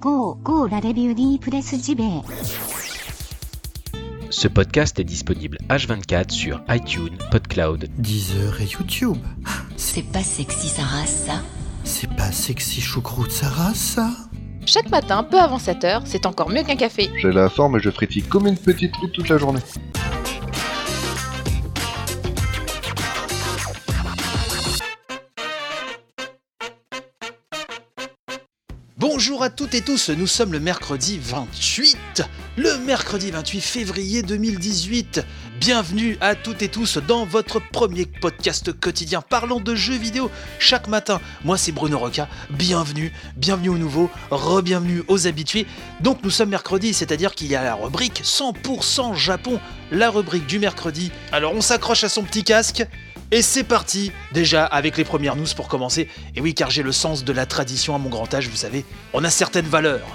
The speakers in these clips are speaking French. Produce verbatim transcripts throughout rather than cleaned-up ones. ごーごーラレビューディープレスジベイ。Ce podcast est disponible H vingt-quatre sur iTunes, PodCloud, Deezer et YouTube. C'est pas sexy sa race, ça. C'est pas sexy choucroute sa race, ça. Chaque matin, peu avant sept heures, c'est encore mieux qu'un café. J'ai la forme et je frétille comme une petite loupe toute la journée. Bonjour à toutes et tous, nous sommes le mercredi vingt-huit, le mercredi vingt-huit février deux mille dix-huit. Bienvenue à toutes et tous dans votre premier podcast quotidien parlant de jeux vidéo chaque matin. Moi c'est Bruno Roca, bienvenue, bienvenue aux nouveaux, re-bienvenue aux habitués. Donc nous sommes mercredi, c'est-à-dire qu'il y a la rubrique cent pour cent Japon, la rubrique du mercredi. Alors on s'accroche à son petit casque. Et c'est parti, déjà avec les premières news pour commencer. Et oui, car j'ai le sens de la tradition à mon grand âge, vous savez, on a certaines valeurs.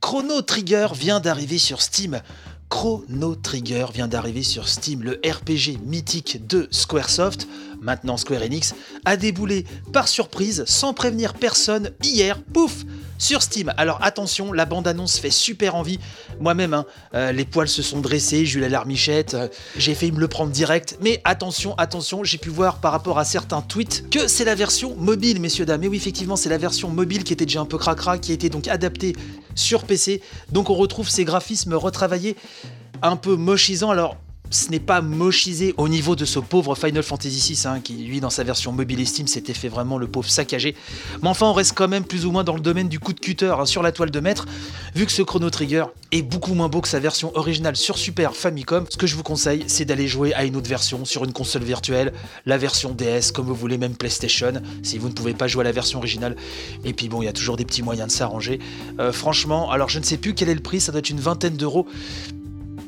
Chrono Trigger vient d'arriver sur Steam. Chrono Trigger vient d'arriver sur Steam, le R P G mythique de Squaresoft, maintenant Square Enix, a déboulé par surprise, sans prévenir personne, hier, pouf, sur Steam. Alors attention, la bande-annonce fait super envie, moi-même, hein, euh, les poils se sont dressés, j'ai eu la larmichette, euh, j'ai failli me le prendre direct, mais attention, attention, j'ai pu voir par rapport à certains tweets que c'est la version mobile, messieurs, dames, et oui, effectivement, c'est la version mobile qui était déjà un peu cracra, qui a été donc adaptée sur P C, donc on retrouve ces graphismes retravaillés, un peu mochisants, alors... Ce n'est pas mochisé au niveau de ce pauvre Final Fantasy six, hein, qui lui dans sa version mobile et Steam s'était fait vraiment le pauvre saccagé. Mais enfin on reste quand même plus ou moins dans le domaine du coup de cutter, hein, sur la toile de maître, vu que ce Chrono Trigger est beaucoup moins beau que sa version originale sur Super Famicom. Ce que je vous conseille c'est d'aller jouer à une autre version sur une console virtuelle, la version D S comme vous voulez, même PlayStation, si vous ne pouvez pas jouer à la version originale. Et puis bon, il y a toujours des petits moyens de s'arranger. Euh, franchement, alors je ne sais plus quel est le prix, ça doit être une vingtaine d'euros.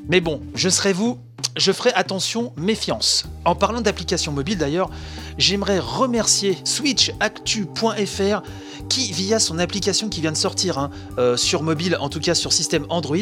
Mais bon, je serai vous, je ferai attention, méfiance. En parlant d'applications mobiles d'ailleurs, j'aimerais remercier Switchactu point F R qui, via son application qui vient de sortir, hein, euh, sur mobile, en tout cas sur système Android,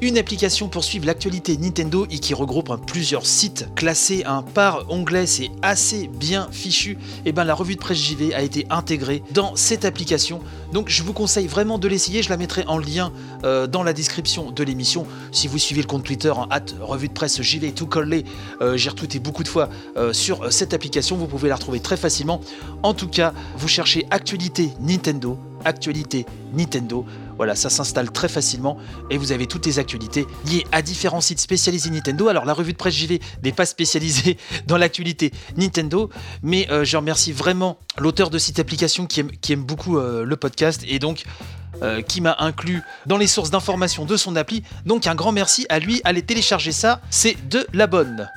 une application pour suivre l'actualité Nintendo et qui regroupe, hein, plusieurs sites classés, hein, par onglet, c'est assez bien fichu. Et ben la revue de presse J V a été intégrée dans cette application, donc je vous conseille vraiment de l'essayer, je la mettrai en lien euh, dans la description de l'émission. Si vous suivez le compte Twitter, en hâte, revue de presse J V tout collé, euh, j'ai retweeté beaucoup de fois euh, sur euh, cette application, vous pouvez la retrouver très facilement. En tout cas, vous cherchez actualité Nintendo, actualité Nintendo, voilà, ça s'installe très facilement et vous avez toutes les actualités liées à différents sites spécialisés Nintendo. Alors la revue de presse J V n'est pas spécialisée dans l'actualité Nintendo, mais euh, je remercie vraiment l'auteur de cette application qui aime, qui aime beaucoup euh, le podcast et donc euh, qui m'a inclus dans les sources d'informations de son appli. Donc un grand merci à lui, allez télécharger ça, c'est de la bonne.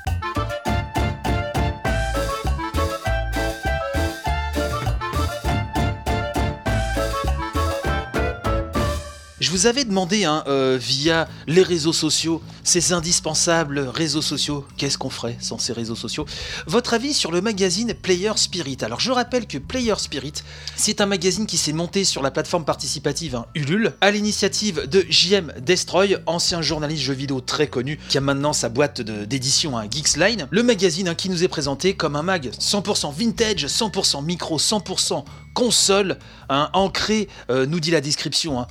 Je vous avais demandé, hein, euh, via les réseaux sociaux, ces indispensables réseaux sociaux, qu'est-ce qu'on ferait sans ces réseaux sociaux, votre avis sur le magazine Player Spirit. Alors je rappelle que Player Spirit, c'est un magazine qui s'est monté sur la plateforme participative, hein, Ulule, à l'initiative de J M Destroy, ancien journaliste jeux vidéo très connu, qui a maintenant sa boîte de, d'édition, hein, GeeksLine. Le magazine, hein, qui nous est présenté comme un mag cent pour cent vintage, cent pour cent micro, cent pour cent console, hein, ancré, euh, nous dit la description, hein,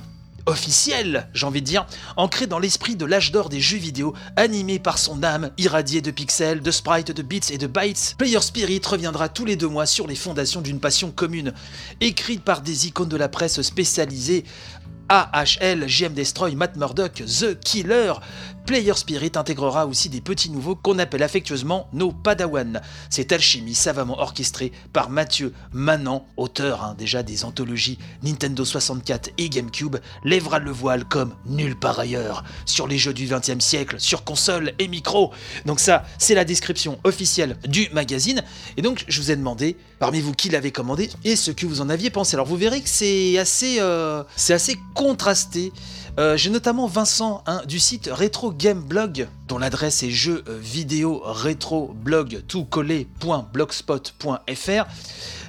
officiel, j'ai envie de dire, ancré dans l'esprit de l'âge d'or des jeux vidéo, animé par son âme, irradiée de pixels, de sprites, de bits et de bytes, Player Spirit reviendra tous les deux mois sur les fondations d'une passion commune, écrite par des icônes de la presse spécialisée, A H L, J M Destroy, Matt Murdock, The Killer. Player Spirit intégrera aussi des petits nouveaux qu'on appelle affectueusement nos Padawan. Cette alchimie savamment orchestrée par Mathieu Manant, auteur, hein, déjà des anthologies Nintendo soixante-quatre et GameCube, lèvera le voile comme nulle part ailleurs sur les jeux du vingtième siècle, sur console et micro. Donc ça, c'est la description officielle du magazine. Et donc, je vous ai demandé, parmi vous, qui l'avait commandé et ce que vous en aviez pensé. Alors, vous verrez que c'est assez, euh, c'est assez contrasté. Euh, j'ai notamment Vincent hein, du site Retro Game Blog, dont l'adresse est jeux vidéo rétro blog tout collé.blogspot.fr,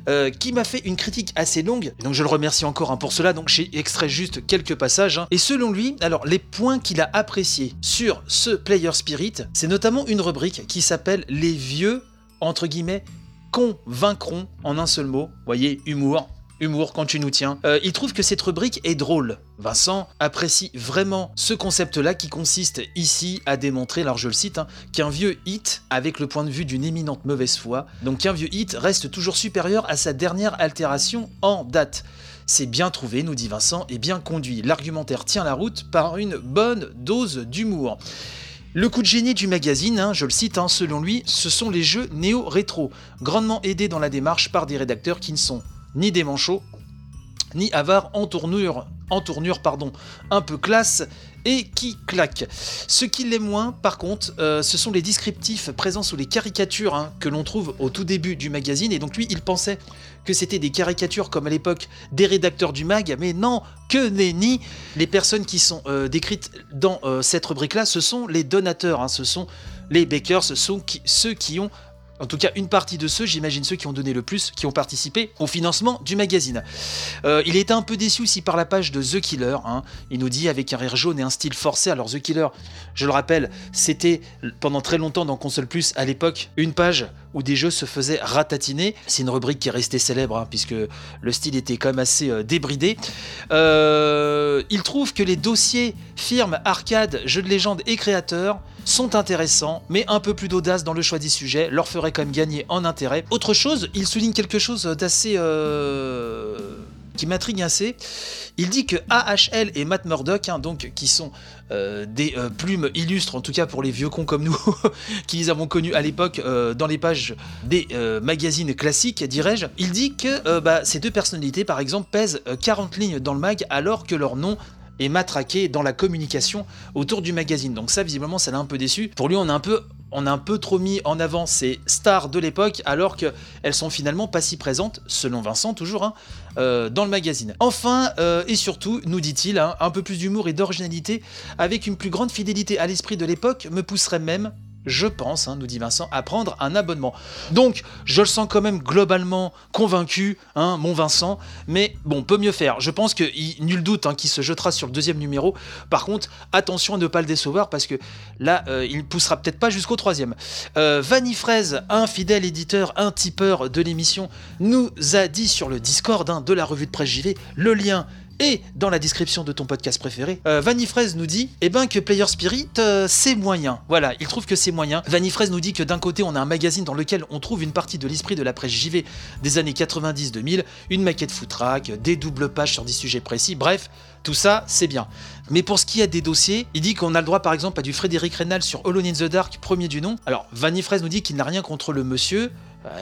euh, qui m'a fait une critique assez longue, donc je le remercie encore hein, pour cela. Donc j'ai extrait juste quelques passages. Hein. Et selon lui, alors les points qu'il a appréciés sur ce Player Spirit, c'est notamment une rubrique qui s'appelle les vieux entre guillemets convaincront en un seul mot. Voyez, humour. Humour quand tu nous tiens. Euh, il trouve que cette rubrique est drôle. Vincent apprécie vraiment ce concept-là qui consiste ici à démontrer, alors je le cite, hein, qu'un vieux hit, avec le point de vue d'une éminente mauvaise foi, donc qu'un vieux hit reste toujours supérieur à sa dernière altération en date. C'est bien trouvé, nous dit Vincent, et bien conduit. L'argumentaire tient la route par une bonne dose d'humour. Le coup de génie du magazine, hein, je le cite, hein, selon lui, ce sont les jeux néo-rétro, grandement aidés dans la démarche par des rédacteurs qui ne sont ni des manchots, ni avares en tournure, en tournure pardon, un peu classe et qui claque. Ce qui l'est moins, par contre, euh, ce sont les descriptifs présents sous les caricatures hein, que l'on trouve au tout début du magazine. Et donc lui, il pensait que c'était des caricatures comme à l'époque des rédacteurs du mag, mais non, que nenni. Les personnes qui sont euh, décrites dans euh, cette rubrique-là, ce sont les donateurs, hein, ce sont les bakers, ce sont qui, ceux qui ont... En tout cas, une partie de ceux, j'imagine ceux qui ont donné le plus, qui ont participé au financement du magazine. Euh, il était un peu déçu aussi par la page de The Killer. Hein. Il nous dit avec un rire jaune et un style forcé. Alors The Killer, je le rappelle, c'était pendant très longtemps dans Console Plus à l'époque une page où des jeux se faisaient ratatiner. C'est une rubrique qui est restée célèbre hein, puisque le style était quand même assez euh, débridé. Euh, il trouve que les dossiers firmes, arcades, jeux de légende et créateurs sont intéressants, mais un peu plus d'audace dans le choix des sujets leur ferait quand même gagner en intérêt. Autre chose, il souligne quelque chose d'assez... Euh... qui m'intrigue assez. Il dit que A H L et Matt Murdock, hein, donc, qui sont euh, des euh, plumes illustres, en tout cas pour les vieux cons comme nous, qu'ils avons connus à l'époque euh, dans les pages des euh, magazines classiques, dirais-je, il dit que euh, bah, ces deux personnalités, par exemple, pèsent quarante lignes dans le mag, alors que leur nom et matraqué dans la communication autour du magazine. Donc ça, visiblement, ça l'a un peu déçu. Pour lui, on a un peu, on a un peu trop mis en avant ces stars de l'époque, alors qu'elles sont finalement pas si présentes, selon Vincent, toujours, hein, euh, dans le magazine. Enfin, euh, et surtout, nous dit-il, hein, un peu plus d'humour et d'originalité, avec une plus grande fidélité à l'esprit de l'époque, me pousserait même, je pense, hein, nous dit Vincent, à prendre un abonnement. Donc, je le sens quand même globalement convaincu, hein, mon Vincent, mais bon, peut mieux faire. Je pense que, il, nul doute, hein, qu'il se jettera sur le deuxième numéro. Par contre, attention à ne pas le décevoir, parce que là, euh, il ne poussera peut-être pas jusqu'au troisième. Euh, Vanifraise, un fidèle éditeur, un tipeur de l'émission, nous a dit sur le Discord hein, de la revue de presse J V, le lien et dans la description de ton podcast préféré, euh, Vanifraise nous dit eh ben, que Player Spirit, euh, c'est moyen. Voilà, il trouve que c'est moyen. Vanifraise nous dit que d'un côté, on a un magazine dans lequel on trouve une partie de l'esprit de la presse J V des années quatre-vingt-dix deux mille, une maquette foutraque, des doubles pages sur des sujets précis, bref, tout ça, c'est bien. Mais pour ce qui est des dossiers, il dit qu'on a le droit par exemple à du Frédéric Reynal sur Alone in the Dark, premier du nom. Alors, Vanifraise nous dit qu'il n'a rien contre le monsieur.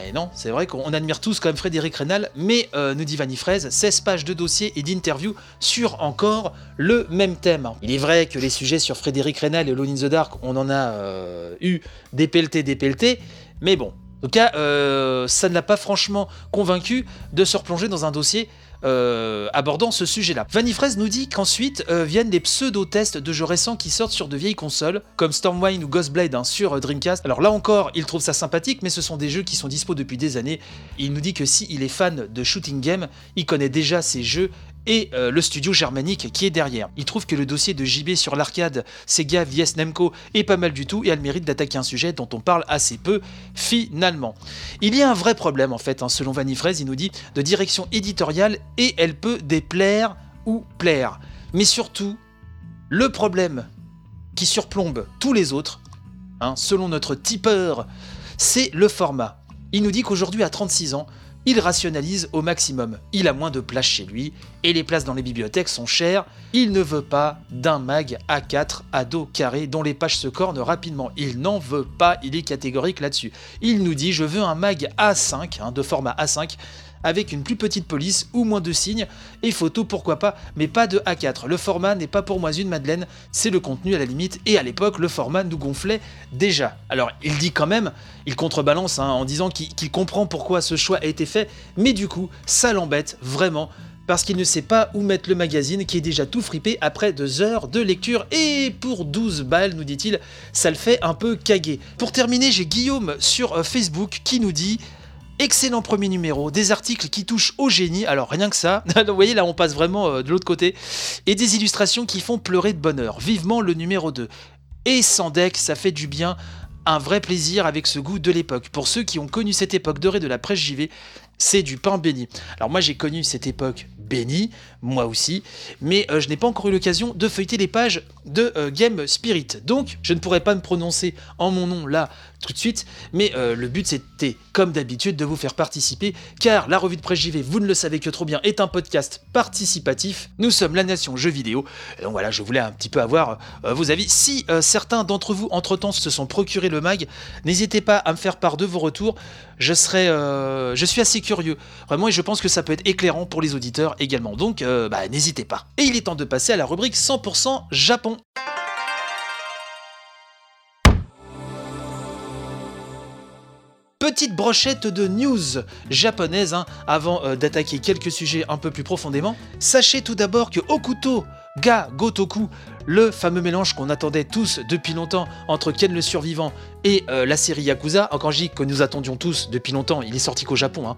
Et non, c'est vrai qu'on admire tous quand même Frédéric Reynal, mais euh, nous dit Vanifraise, seize pages de dossiers et d'interviews sur encore le même thème. Il est vrai que les sujets sur Frédéric Reynal et Alone in the Dark, on en a euh, eu des pelletés, des pelletés, mais bon. En tout cas, euh, ça ne l'a pas franchement convaincu de se replonger dans un dossier euh, abordant ce sujet-là. Vanifraise nous dit qu'ensuite euh, viennent des pseudo-tests de jeux récents qui sortent sur de vieilles consoles, comme Stormwind ou Ghostblade hein, sur Dreamcast. Alors là encore, il trouve ça sympathique, mais ce sont des jeux qui sont dispo depuis des années. Il nous dit que si il est fan de shooting game, il connaît déjà ces jeux et euh, le studio germanique qui est derrière. Il trouve que le dossier de J B sur l'arcade Sega vs Namco est pas mal du tout et a le mérite d'attaquer un sujet dont on parle assez peu, finalement. Il y a un vrai problème, en fait, hein, selon Vanifraise, il nous dit, de direction éditoriale et elle peut déplaire ou plaire. Mais surtout, le problème qui surplombe tous les autres, hein, selon notre tipeur, c'est le format. Il nous dit qu'aujourd'hui, à trente-six ans, il rationalise au maximum, il a moins de places chez lui, et les places dans les bibliothèques sont chères, il ne veut pas d'un mag A quatre à dos carré dont les pages se cornent rapidement, il n'en veut pas, il est catégorique là-dessus. Il nous dit « je veux un mag A cinq, hein, de format A cinq, avec une plus petite police ou moins de signes, et photos pourquoi pas, mais pas de A quatre. Le format n'est pas pour moi une madeleine, c'est le contenu à la limite, et à l'époque, le format nous gonflait déjà. » Alors, il dit quand même, il contrebalance hein, en disant qu'il, qu'il comprend pourquoi ce choix a été fait, mais du coup, ça l'embête vraiment parce qu'il ne sait pas où mettre le magazine qui est déjà tout fripé après deux heures de lecture. Et pour douze balles, nous dit-il, ça le fait un peu caguer. Pour terminer, j'ai Guillaume sur Facebook qui nous dit... Excellent premier numéro, des articles qui touchent au génie, alors rien que ça, vous voyez là on passe vraiment de l'autre côté, et des illustrations qui font pleurer de bonheur, vivement le numéro deux. Et sans deck, ça fait du bien, un vrai plaisir avec ce goût de l'époque. Pour ceux qui ont connu cette époque dorée de la presse J V, c'est du pain béni. Alors moi j'ai connu cette époque bénie, moi aussi, mais euh, je n'ai pas encore eu l'occasion de feuilleter les pages de euh, Game Spirit. Donc je ne pourrais pas me prononcer en mon nom là tout de suite, mais euh, le but c'était comme d'habitude de vous faire participer, car la revue de presse J V, vous ne le savez que trop bien, est un podcast participatif. Nous sommes la nation jeux vidéo, donc voilà, je voulais un petit peu avoir euh, vos avis. Si euh, certains d'entre vous entre-temps se sont procurés le mag, n'hésitez pas à me faire part de vos retours, je, serai, euh, je suis assez curieux, vraiment, et je pense que ça peut être éclairant pour les auditeurs également, donc euh, bah, n'hésitez pas. Et il est temps de passer à la rubrique cent pour cent Japon. Petite brochette de news japonaise, hein, avant euh, d'attaquer quelques sujets un peu plus profondément. Sachez tout d'abord que Hokuto ga Gotoku, le fameux mélange qu'on attendait tous depuis longtemps entre Ken le Survivant et euh, la série Yakuza, quand je dis que nous attendions tous depuis longtemps, il est sorti qu'au Japon, hein,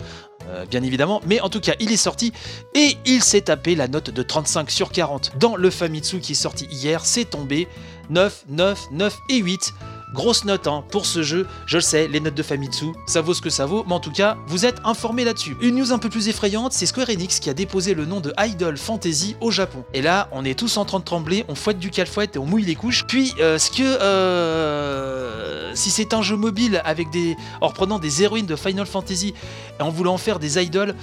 euh, bien évidemment, mais en tout cas il est sorti et il s'est tapé la note de trente-cinq sur quarante. Dans le Famitsu qui est sorti hier, c'est tombé neuf, neuf, neuf et huit. Grosse note hein, pour ce jeu, je le sais, les notes de Famitsu, ça vaut ce que ça vaut, mais en tout cas, vous êtes informés là-dessus. Une news un peu plus effrayante, c'est Square Enix qui a déposé le nom de Idol Fantasy au Japon. Et là, on est tous en train de trembler, on fouette du calfouette et on mouille les couches. Puis, euh, ce que... Euh, si c'est un jeu mobile avec des, en reprenant des héroïnes de Final Fantasy et en voulant en faire des idoles...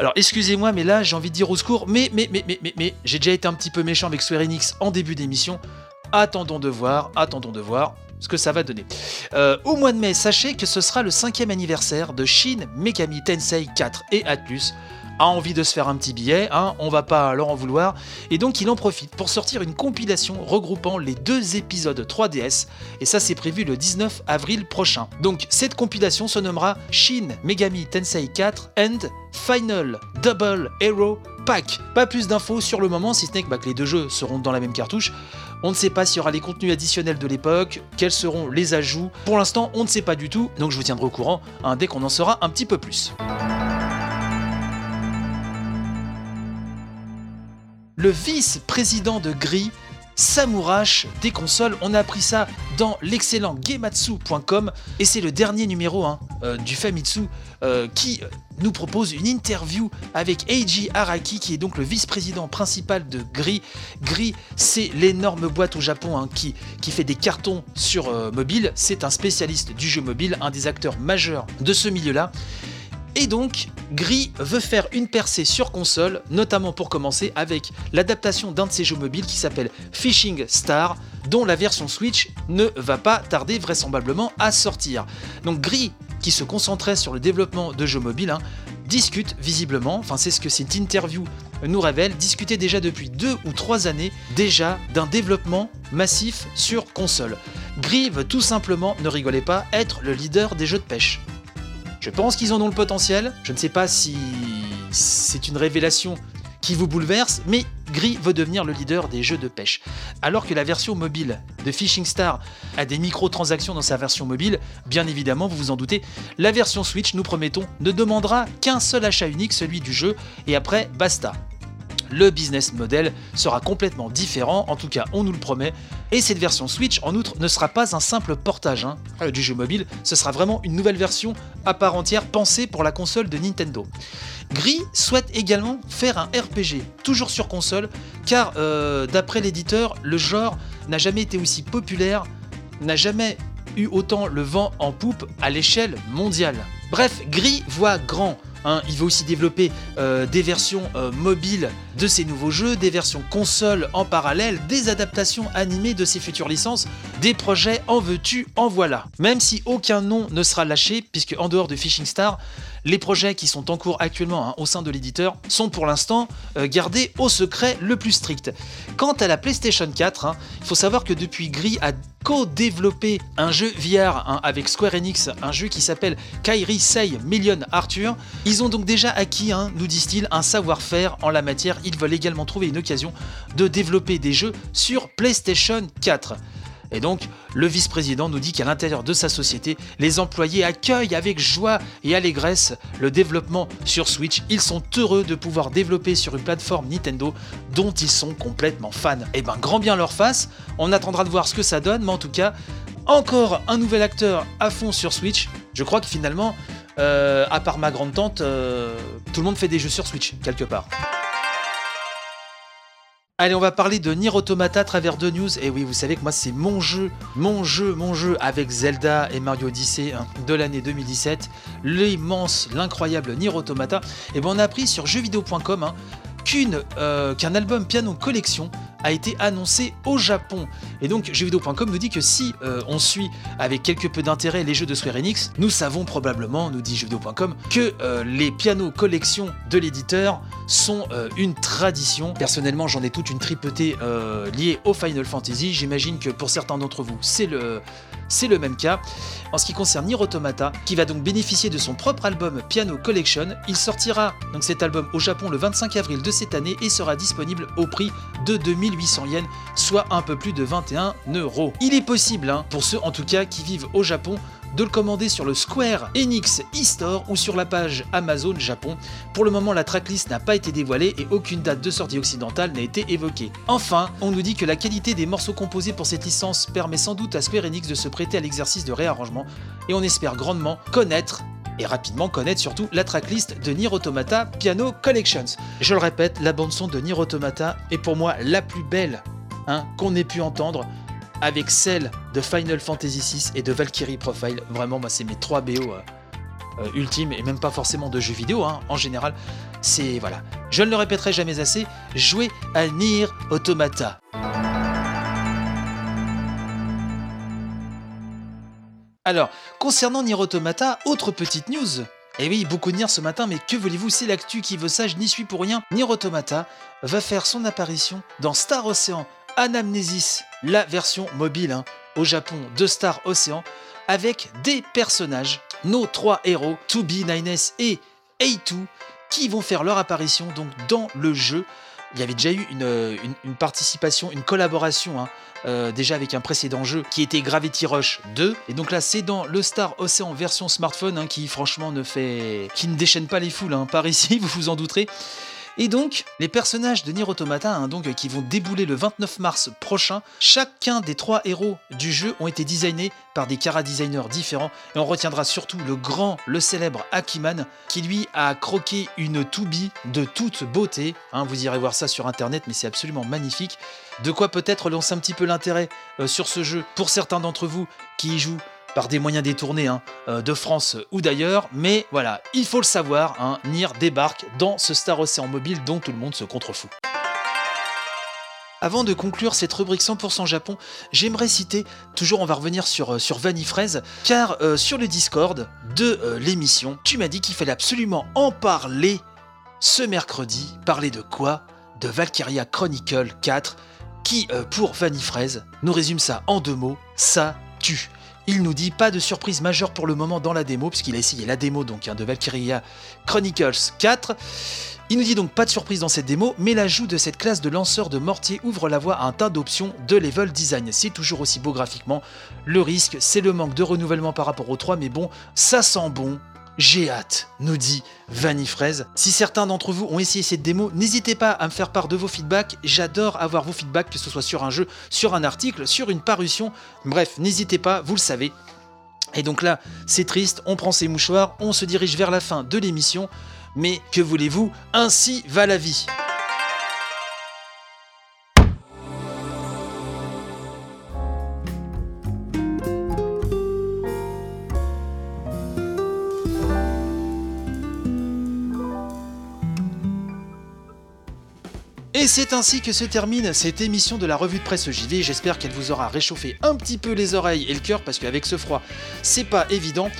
Alors excusez-moi, mais là, j'ai envie de dire au secours, mais, mais, mais, mais, mais, mais, j'ai déjà été un petit peu méchant avec Square Enix en début d'émission. Attendons de voir, attendons de voir ce que ça va donner. Euh, au mois de mai, sachez que ce sera le cinquième anniversaire de Shin Megami Tensei quatre et Atlus a envie de se faire un petit billet, hein, on va pas leur en vouloir, et donc il en profite pour sortir une compilation regroupant les deux épisodes trois D S, et ça c'est prévu le dix-neuf avril prochain. Donc cette compilation se nommera Shin Megami Tensei quatre and Final Double Hero Pack. Pas plus d'infos sur le moment, si ce n'est que, bah, que les deux jeux seront dans la même cartouche. On ne sait pas s'il y aura les contenus additionnels de l'époque, quels seront les ajouts. Pour l'instant, on ne sait pas du tout, donc je vous tiendrai au courant hein, dès qu'on en saura un petit peu plus. Le vice-président de GREE Samourash des consoles, on a appris ça dans l'excellent gematsu point com et c'est le dernier numéro hein, euh, du Famitsu euh, qui nous propose une interview avec Eiji Araki qui est donc le vice-président principal de GREE. GREE, c'est l'énorme boîte au Japon hein, qui, qui fait des cartons sur euh, mobile, c'est un spécialiste du jeu mobile, un des acteurs majeurs de ce milieu-là. Et donc, GREE veut faire une percée sur console, notamment pour commencer avec l'adaptation d'un de ses jeux mobiles qui s'appelle Fishing Star, dont la version Switch ne va pas tarder vraisemblablement à sortir. Donc GREE, qui se concentrait sur le développement de jeux mobiles, hein, discute visiblement, enfin c'est ce que cette interview nous révèle, discutait déjà depuis deux ou trois années déjà d'un développement massif sur console. GREE veut tout simplement, ne rigolez pas, être le leader des jeux de pêche. Je pense qu'ils en ont le potentiel, je ne sais pas si c'est une révélation qui vous bouleverse, mais GREE veut devenir le leader des jeux de pêche. Alors que la version mobile de Fishing Star a des microtransactions dans sa version mobile, bien évidemment, vous vous en doutez, la version Switch, nous promettons, ne demandera qu'un seul achat unique, celui du jeu, et après, basta. Le business model sera complètement différent, en tout cas on nous le promet, et cette version Switch en outre ne sera pas un simple portage hein, du jeu mobile, ce sera vraiment une nouvelle version à part entière pensée pour la console de Nintendo. GREE souhaite également faire un R P G, toujours sur console, car euh, d'après l'éditeur, le genre n'a jamais été aussi populaire, n'a jamais eu autant le vent en poupe à l'échelle mondiale. Bref, GREE voit grand. Hein, il veut aussi développer euh, des versions euh, mobiles de ses nouveaux jeux, des versions consoles en parallèle, des adaptations animées de ses futures licences, des projets en veux-tu, en voilà. Même si aucun nom ne sera lâché, puisque en dehors de Fishing Star, les projets qui sont en cours actuellement hein, au sein de l'éditeur sont pour l'instant euh, gardés au secret le plus strict. Quant à la PlayStation quatre, hein, il faut savoir que depuis GREE a co-développé un jeu V R hein, avec Square Enix, un jeu qui s'appelle Kairi Sei Million Arthur. Ils ont donc déjà acquis, hein, nous disent-ils, un savoir-faire en la matière. Ils veulent également trouver une occasion de développer des jeux sur PlayStation quatre. Et donc, le vice-président nous dit qu'à l'intérieur de sa société, les employés accueillent avec joie et allégresse le développement sur Switch. Ils sont heureux de pouvoir développer sur une plateforme Nintendo dont ils sont complètement fans. Et ben, grand bien leur face, on attendra de voir ce que ça donne, mais en tout cas, encore un nouvel acteur à fond sur Switch. Je crois que finalement, euh, à part ma grande-tante, euh, tout le monde fait des jeux sur Switch, quelque part. Allez, on va parler de Nier Automata à travers deux news. Et oui, vous savez que moi, c'est mon jeu, mon jeu, mon jeu avec Zelda et Mario Odyssey hein, de l'année deux mille dix-sept. L'immense, l'incroyable Nier Automata. Et ben, on a appris sur jeux vidéo point com hein, qu'une, euh, qu'un album Piano Collection a été annoncé au Japon. Et donc, jeux vidéo point com nous dit que si euh, on suit avec quelque peu d'intérêt les jeux de Square Enix, nous savons probablement, nous dit jeux vidéo point com, que euh, les pianos collections de l'éditeur sont euh, une tradition. Personnellement, j'en ai toute une tripotée euh, liée au Final Fantasy. J'imagine que pour certains d'entre vous, c'est le, c'est le même cas. En ce qui concerne Nier Automata, qui va donc bénéficier de son propre album Piano Collection, il sortira donc cet album au Japon le vingt-cinq avril de cette année et sera disponible au prix de deux mille huit cents yens, soit un peu plus de vingt et un euros. Il est possible, hein, pour ceux en tout cas qui vivent au Japon, de le commander sur le Square Enix eStore ou sur la page Amazon Japon. Pour le moment, la tracklist n'a pas été dévoilée et aucune date de sortie occidentale n'a été évoquée. Enfin, on nous dit que la qualité des morceaux composés pour cette licence permet sans doute à Square Enix de se prêter à l'exercice de réarrangement et on espère grandement connaître et rapidement connaître surtout la tracklist de Nier Automata Piano Collections. Je le répète, la bande son de Nier Automata est pour moi la plus belle hein, qu'on ait pu entendre, avec celle de Final Fantasy six et de Valkyrie Profile. Vraiment, moi, c'est mes trois B O euh, euh, ultimes, et même pas forcément de jeux vidéo, hein, en général. C'est... voilà. Je ne le répéterai jamais assez, jouez à Nier Automata. Alors, concernant Nier Automata, autre petite news. Et oui, beaucoup de Nier ce matin, mais que voulez-vous, c'est l'actu qui veut ça, je n'y suis pour rien. Nier Automata va faire son apparition dans Star Ocean Anamnesis, la version mobile hein, au Japon de Star Ocean, avec des personnages, nos trois héros, deux B, neuf S et A deux, qui vont faire leur apparition donc dans le jeu. Il y avait déjà eu une, une, une participation, une collaboration hein, euh, déjà avec un précédent jeu qui était Gravity Rush deux. Et donc là, c'est dans le Star Ocean version smartphone hein, qui franchement ne fait, qui ne déchaîne pas les foules hein, par ici, vous vous en douterez. Et donc, les personnages de Nier Automata, hein, donc, qui vont débouler le vingt-neuf mars prochain, chacun des trois héros du jeu ont été designés par des chara-designers différents, et on retiendra surtout le grand, le célèbre Akiman, qui lui a croqué une toubie de toute beauté, hein, vous irez voir ça sur internet, mais c'est absolument magnifique, de quoi peut-être lancer un petit peu l'intérêt euh, sur ce jeu, pour certains d'entre vous qui y jouent, par des moyens détournés hein, euh, de France euh, ou d'ailleurs, mais voilà, il faut le savoir, hein, Nier débarque dans ce Star Ocean mobile dont tout le monde se contrefout. Avant de conclure cette rubrique cent pour cent Japon, j'aimerais citer, toujours on va revenir sur, euh, sur Vanifraise, car euh, sur le Discord de euh, l'émission, tu m'as dit qu'il fallait absolument en parler ce mercredi. Parler de quoi ? De Valkyria Chronicle quatre, qui, euh, pour Vanifraise, nous résume ça en deux mots, ça tue. Il nous dit pas de surprise majeure pour le moment dans la démo, puisqu'il a essayé la démo donc hein, de Valkyria Chronicles quatre. Il nous dit donc pas de surprise dans cette démo, mais l'ajout de cette classe de lanceurs de mortier ouvre la voie à un tas d'options de level design. C'est toujours aussi beau graphiquement. Le risque, c'est le manque de renouvellement par rapport aux trois, mais bon, ça sent bon. J'ai hâte, nous dit Vanifraise. Si certains d'entre vous ont essayé cette démo, n'hésitez pas à me faire part de vos feedbacks. J'adore avoir vos feedbacks, que ce soit sur un jeu, sur un article, sur une parution. Bref, n'hésitez pas, vous le savez. Et donc là, c'est triste, on prend ses mouchoirs, on se dirige vers la fin de l'émission. Mais que voulez-vous, ainsi va la vie. Et c'est ainsi que se termine cette émission de la revue de presse J V. J'espère qu'elle vous aura réchauffé un petit peu les oreilles et le cœur, parce qu'avec ce froid, c'est pas évident.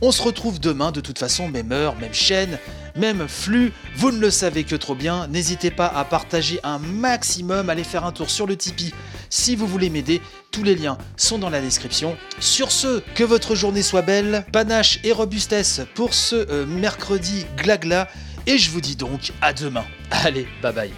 On se retrouve demain, de toute façon, même heure, même chaîne, même flux, vous ne le savez que trop bien. N'hésitez pas à partager un maximum, allez faire un tour sur le Tipeee si vous voulez m'aider, tous les liens sont dans la description. Sur ce, que votre journée soit belle, panache et robustesse pour ce euh, mercredi glagla, et je vous dis donc à demain. Allez, bye bye.